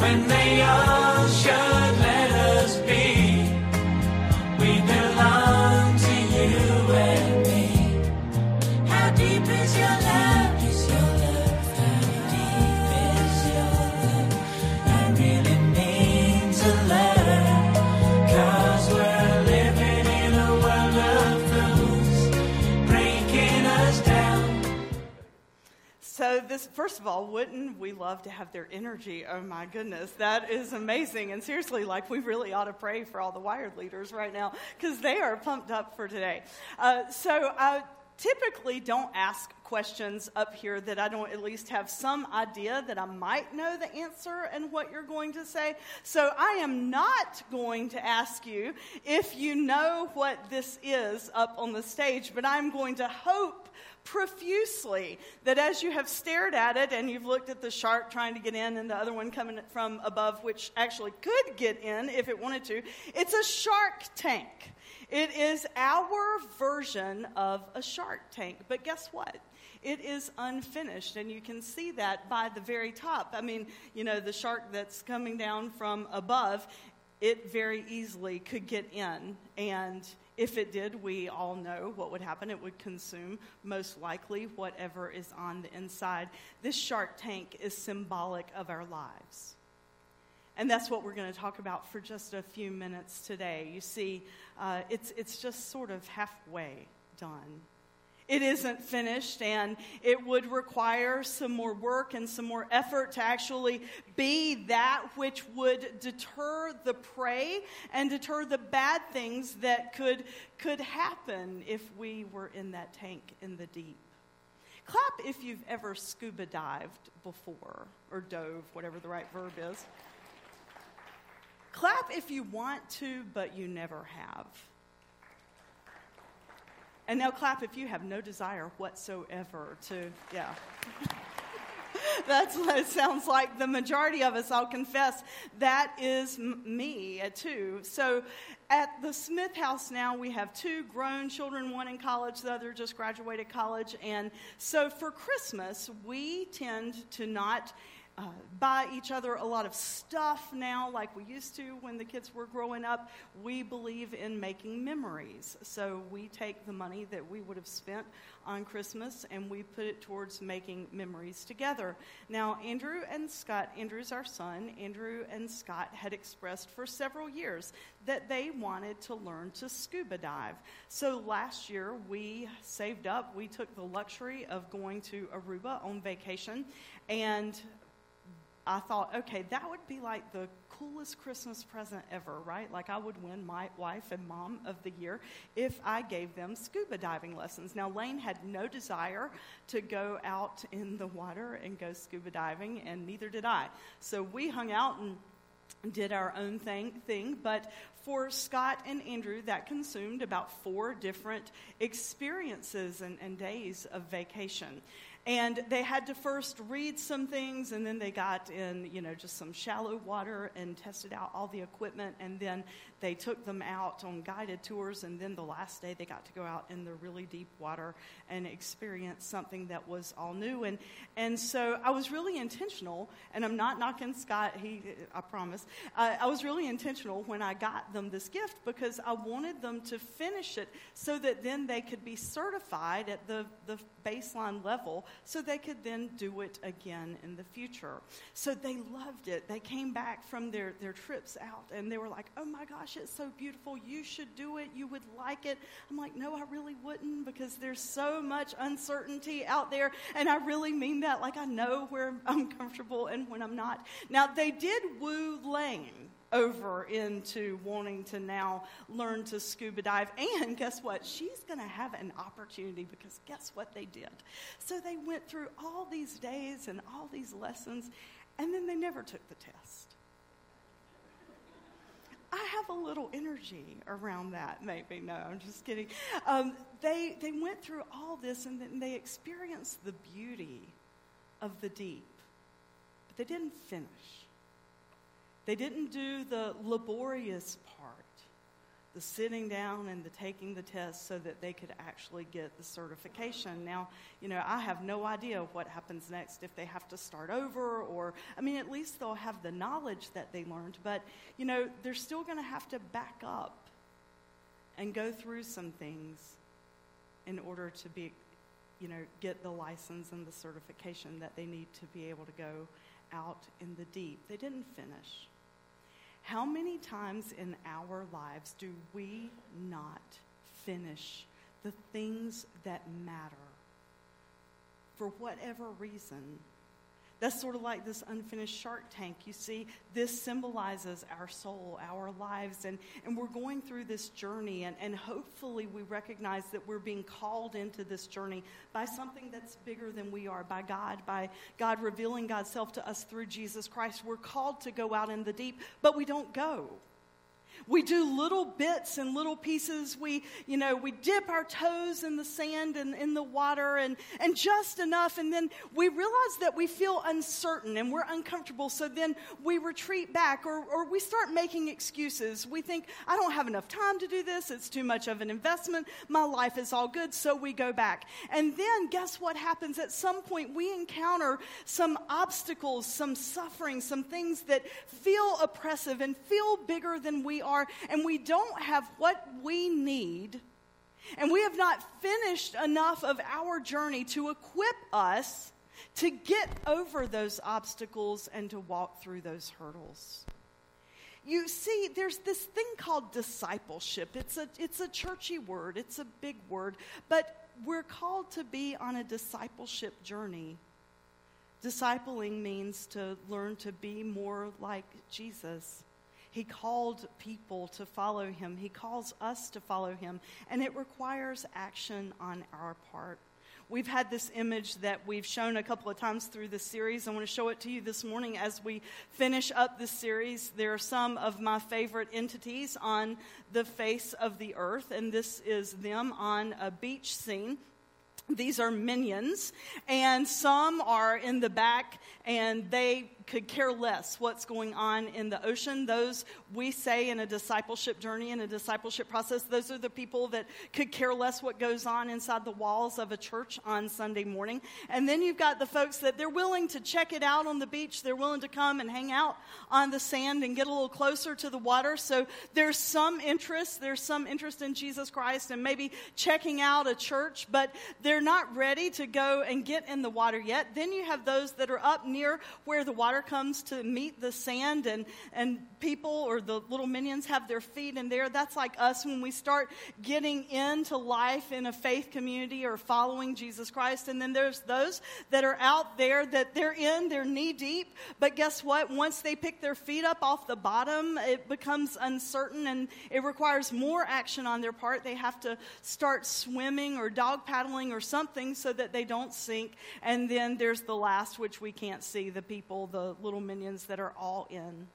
when they all should let us be. We belong to you and me. How deep is your love? Is your love? How deep is your love? I really need to learn, 'cause we're living in a world of rules breaking us down. So first of all, wouldn't we love to have their energy? Oh my goodness, that is amazing. And seriously, like, we really ought to pray for all the Wired leaders right now, because they are pumped up for today. So I typically don't ask questions up here that I don't at least have some idea that I might know the answer and what you're going to say. So I am not going to ask you if you know what this is up on the stage, but I'm going to hope profusely that as you have stared at it and you've looked at the shark trying to get in and the other one coming from above, which actually could get in if it wanted to, it's a Shark Tank. It is our version of a Shark Tank. But guess what? It is unfinished, and you can see that by the very top. I mean, you know, the shark that's coming down from above, it very easily could get in, and if it did, we all know what would happen. It would consume, most likely, whatever is on the inside. This Shark Tank is symbolic of our lives. And that's what we're going to talk about for just a few minutes today. You see, it's just sort of halfway done. It isn't finished, and it would require some more work and some more effort to actually be that which would deter the prey and deter the bad things that could happen if we were in that tank in the deep. Clap if you've ever scuba dived before, or dove, whatever the right verb is. Clap if you want to, but you never have. And now clap if you have no desire whatsoever to, yeah. That's what it sounds like. The majority of us, I'll confess, that is me too. So at the Smith House now, we have two grown children, one in college, the other just graduated college. And so for Christmas, we tend to not buy each other a lot of stuff now like we used to when the kids were growing up. We believe in making memories. So we take the money that we would have spent on Christmas and we put it towards making memories together. Now, Andrew and Scott, Andrew's our son, Andrew and Scott had expressed for several years that they wanted to learn to scuba dive. So last year we saved up. We took the luxury of going to Aruba on vacation, and I thought, okay, that would be like the coolest Christmas present ever, right? Like, I would win my wife and mom of the year if I gave them scuba diving lessons. Now, Lane had no desire to go out in the water and go scuba diving, and neither did I. So we hung out and did our own thing, but for Scott and Andrew, that consumed about 4 different experiences and days of vacation. And they had to first read some things, and then they got in, you know, just some shallow water and tested out all the equipment, and then they took them out on guided tours, and then the last day they got to go out in the really deep water and experience something that was all new. And so I was really intentional, and I'm not knocking Scott, I promise. I was really intentional when I got them this gift because I wanted them to finish it so that then they could be certified at the baseline level, so they could then do it again in the future. So they loved it. They came back from their trips out, and they were like, oh my gosh, it's so beautiful. You should do it. You would like it. I'm like, no, I really wouldn't, because there's so much uncertainty out there, and I really mean that. Like, I know where I'm comfortable and when I'm not. Now, they did woo Lane over into wanting to now learn to scuba dive. And guess what? She's going to have an opportunity, because guess what they did? So they went through all these days and all these lessons, and then they never took the test. I have a little energy around that, maybe. No, I'm just kidding. They went through all this, and then they experienced the beauty of the deep. But they didn't finish. They didn't do the laborious part, the the sitting down and the taking the test so that they could actually get the certification. Now, you know, I have no idea what happens next if they have to start over, or, I mean, at least they'll have the knowledge that they learned, but, you know, they're still going to have to back up and go through some things in order to be, you know, get the license and the certification that they need to be able to go out in the deep. They didn't finish. How many times in our lives do we not finish the things that matter for whatever reason? That's sort of like this unfinished Shark Tank. You see, this symbolizes our soul, our lives, and we're going through this journey, and hopefully we recognize that we're being called into this journey by something that's bigger than we are, by God revealing God's self to us through Jesus Christ. We're called to go out in the deep, but we don't go. We do little bits and little pieces. We dip our toes in the sand and in the water and just enough. And then we realize that we feel uncertain and we're uncomfortable. So then we retreat back or we start making excuses. We think, I don't have enough time to do this. It's too much of an investment. My life is all good. So we go back. And then guess what happens? At some point we encounter some obstacles, some suffering, some things that feel oppressive and feel bigger than we are, and we don't have what we need, and we have not finished enough of our journey to equip us to get over those obstacles and to walk through those hurdles. You see, there's this thing called discipleship. It's a churchy word. It's a big word, but we're called to be on a discipleship journey. Discipling means to learn to be more like Jesus. He called people to follow him. He calls us to follow him, and it requires action on our part. We've had this image that we've shown a couple of times through this series. I want to show it to you this morning as we finish up this series. There are some of my favorite entities on the face of the earth, and this is them on a beach scene. These are minions, and some are in the back, and they could care less what's going on in the ocean. Those, we say in a discipleship journey, in a discipleship process, those are the people that could care less what goes on inside the walls of a church on Sunday morning. And then you've got the folks that they're willing to check it out on the beach. They're willing to come and hang out on the sand and get a little closer to the water. So there's some interest. There's some interest in Jesus Christ and maybe checking out a church, but they're not ready to go and get in the water yet. Then you have those that are up near where the water comes to meet the sand, and people or the little minions have their feet in there. That's like us when we start getting into life in a faith community or following Jesus Christ. And then there's those that are out there that they're knee deep, but guess what? Once they pick their feet up off the bottom, it becomes uncertain and it requires more action on their part. They have to start swimming or dog paddling or something so that they don't sink. And then there's the last, which we can't see, the people, the little minions that are all in.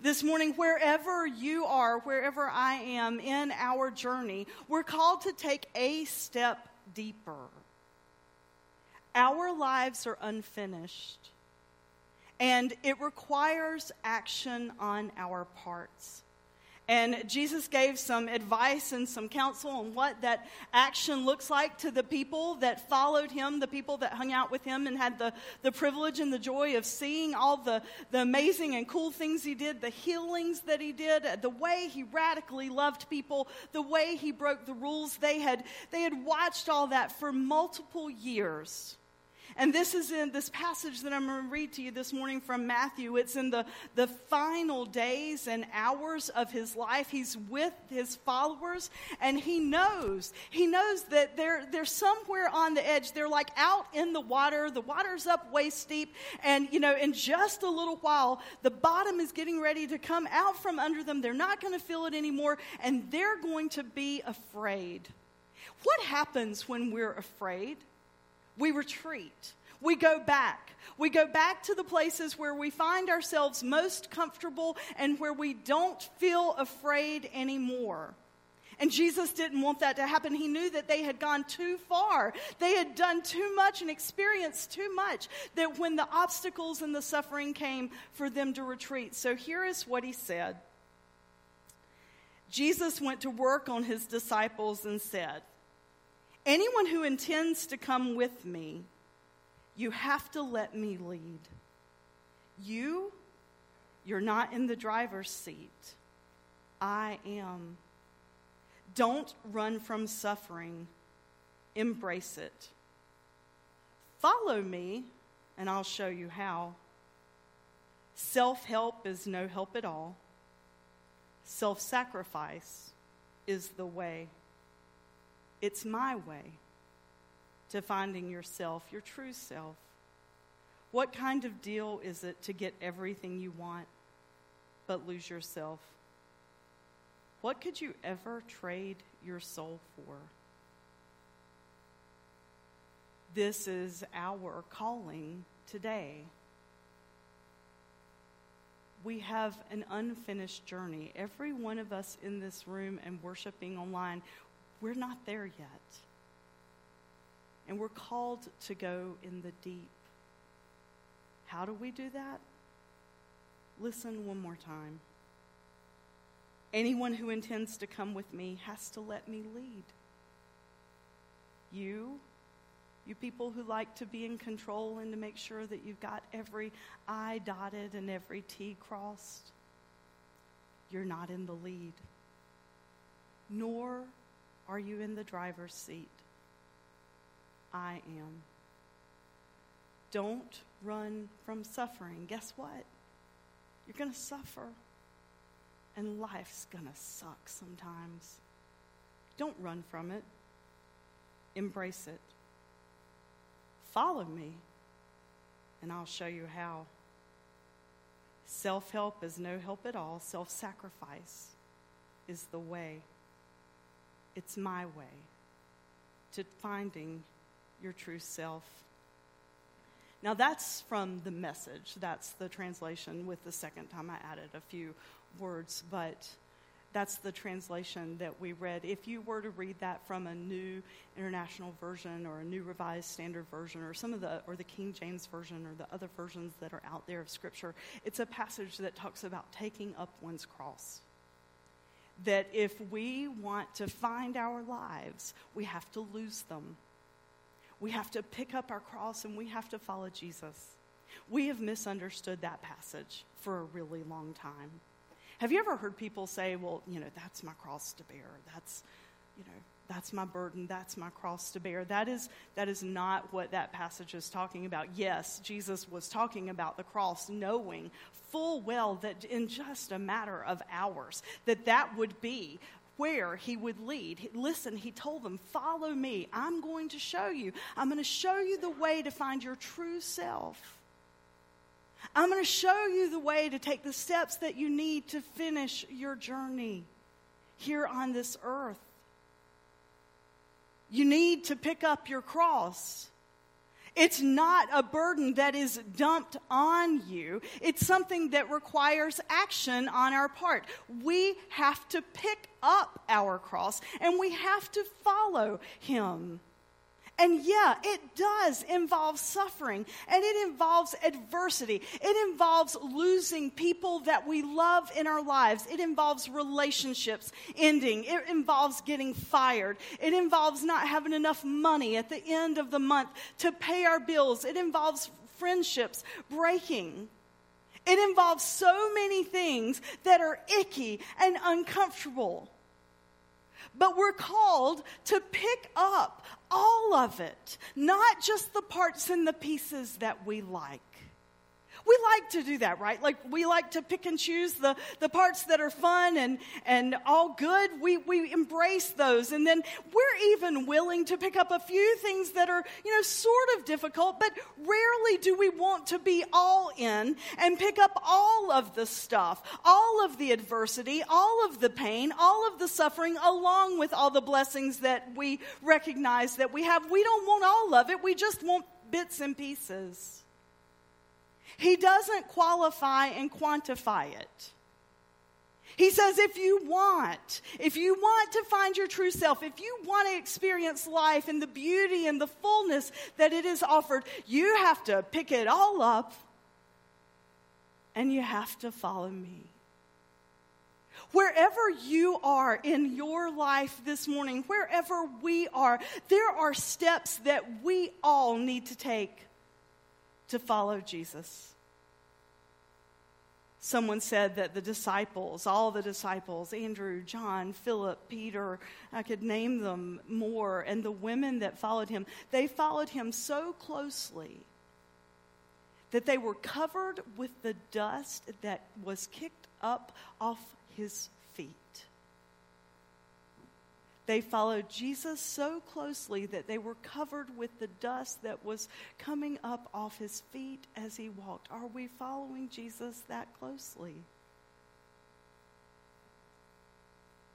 This morning, wherever you are, wherever I am in our journey, we're called to take a step deeper. Our lives are unfinished, and it requires action on our parts. And Jesus gave some advice and some counsel on what that action looks like to the people that followed him, the people that hung out with him and had the privilege and the joy of seeing all the amazing and cool things he did, the healings that he did, the way he radically loved people, the way he broke the rules. They had watched all that for multiple years. And this is in this passage that I'm going to read to you this morning from Matthew. It's in the final days and hours of his life. He's with his followers, and he knows that they're somewhere on the edge. They're like out in the water. The water's up waist deep, and you know, in just a little while, the bottom is getting ready to come out from under them. They're not going to feel it anymore, and they're going to be afraid. What happens when we're afraid? We retreat. We go back. We go back to the places where we find ourselves most comfortable and where we don't feel afraid anymore. And Jesus didn't want that to happen. He knew that they had gone too far. They had done too much and experienced too much, that when the obstacles and the suffering came, for them to retreat. So here is what he said. Jesus went to work on his disciples and said, "Anyone who intends to come with me, you have to let me lead. You're not in the driver's seat. I am. Don't run from suffering. Embrace it. Follow me, and I'll show you how." Self-help is no help at all. Self-sacrifice is the way. It's my way to finding yourself, your true self. What kind of deal is it to get everything you want but lose yourself? What could you ever trade your soul for? This is our calling today. We have an unfinished journey. Every one of us in this room and worshiping online, we're not there yet. And we're called to go in the deep. How do we do that? Listen one more time. Anyone who intends to come with me has to let me lead. You people who like to be in control and to make sure that you've got every I dotted and every T crossed, you're not in the lead, nor are you in the driver's seat. I am. Don't run from suffering. Guess what? You're going to suffer, and life's going to suck sometimes. Don't run from it. Embrace it. Follow me, and I'll show you how. Self-help is no help at all. Self-sacrifice is the way. It's my way to finding your true self. Now, that's from The Message. That's the translation with the second time I added a few words, but that's the translation that we read. If you were to read that from a New International Version or a New Revised Standard Version or the King James Version or the other versions that are out there of Scripture, it's a passage that talks about taking up one's cross. That if we want to find our lives, we have to lose them. We have to pick up our cross and we have to follow Jesus. We have misunderstood that passage for a really long time. Have you ever heard people say, well, that's my cross to bear. That's, that's my burden. That's my cross to bear. That is not what that passage is talking about. Yes, Jesus was talking about the cross, knowing full well that in just a matter of hours, that would be where he would lead. Listen, he told them, follow me. I'm going to show you. I'm going to show you the way to find your true self. I'm going to show you the way to take the steps that you need to finish your journey here on this earth. You need to pick up your cross. It's not a burden that is dumped on you. It's something that requires action on our part. We have to pick up our cross, and we have to follow him. And yeah, it does involve suffering, and it involves adversity. It involves losing people that we love in our lives. It involves relationships ending. It involves getting fired. It involves not having enough money at the end of the month to pay our bills. It involves friendships breaking. It involves so many things that are icky and uncomfortable. But we're called to pick up all of it, not just the parts and the pieces that we like. We like to do that, right? Like, we like to pick and choose the parts that are fun and all good. We embrace those. And then we're even willing to pick up a few things that are, sort of difficult, but rarely do we want to be all in and pick up all of the stuff, all of the adversity, all of the pain, all of the suffering, along with all the blessings that we recognize that we have. We don't want all of it. We just want bits and pieces. He doesn't qualify and quantify it. He says, if you want to find your true self, if you want to experience life and the beauty and the fullness that it is offered, you have to pick it all up and you have to follow me. Wherever you are in your life this morning, wherever we are, there are steps that we all need to take to follow Jesus. Someone said that the disciples, all the disciples, Andrew, John, Philip, Peter, I could name them more, and the women that followed him, they followed him so closely that they were covered with the dust that was kicked up off his feet. They followed Jesus so closely that they were covered with the dust that was coming up off his feet as he walked. Are we following Jesus that closely?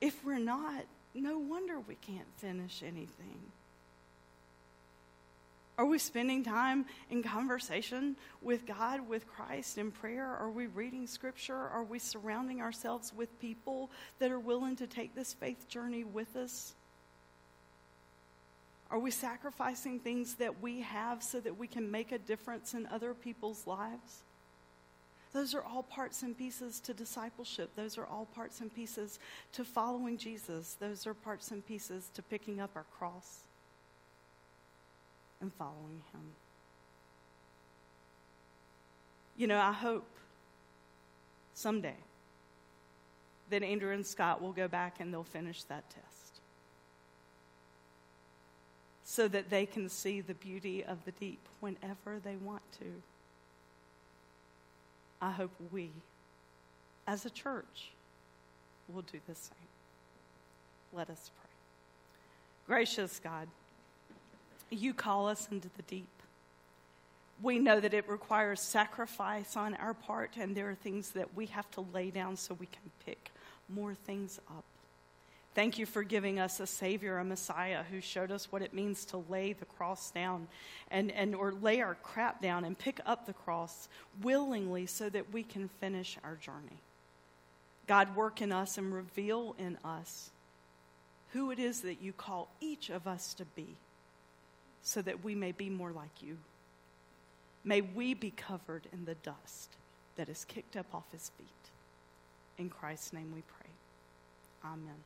If we're not, no wonder we can't finish anything. Are we spending time in conversation with God, with Christ, in prayer? Are we reading Scripture? Are we surrounding ourselves with people that are willing to take this faith journey with us? Are we sacrificing things that we have so that we can make a difference in other people's lives? Those are all parts and pieces to discipleship. Those are all parts and pieces to following Jesus. Those are parts and pieces to picking up our cross and following him. You know, I hope someday that Andrew and Scott will go back and they'll finish that test so that they can see the beauty of the deep whenever they want to. I hope we, as a church, will do the same. Let us pray. Gracious God, you call us into the deep. We know that it requires sacrifice on our part, and there are things that we have to lay down so we can pick more things up. Thank you for giving us a Savior, a Messiah, who showed us what it means to lay the cross down or lay our crap down and pick up the cross willingly so that we can finish our journey. God, work in us and reveal in us who it is that you call each of us to be, so that we may be more like you. May we be covered in the dust that is kicked up off his feet. In Christ's name we pray. Amen.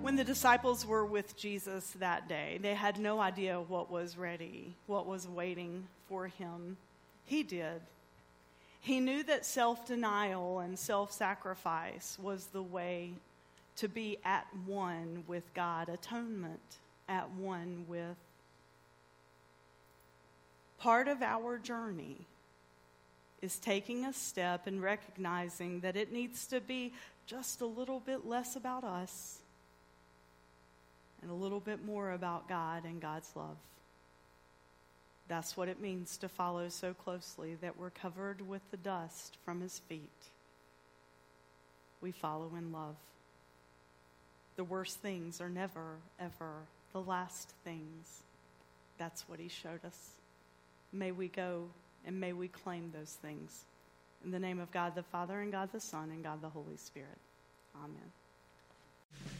When the disciples were with Jesus that day, they had no idea what was ready, what was waiting for him. He did. He knew that self-denial and self-sacrifice was the way to be at one with God, atonement. At one with. Part of our journey is taking a step and recognizing that it needs to be just a little bit less about us and a little bit more about God and God's love. That's what it means to follow so closely that we're covered with the dust from his feet. We follow in love. The worst things are never, ever the last things. That's what he showed us. May we go and may we claim those things. In the name of God the Father, and God the Son, and God the Holy Spirit. Amen.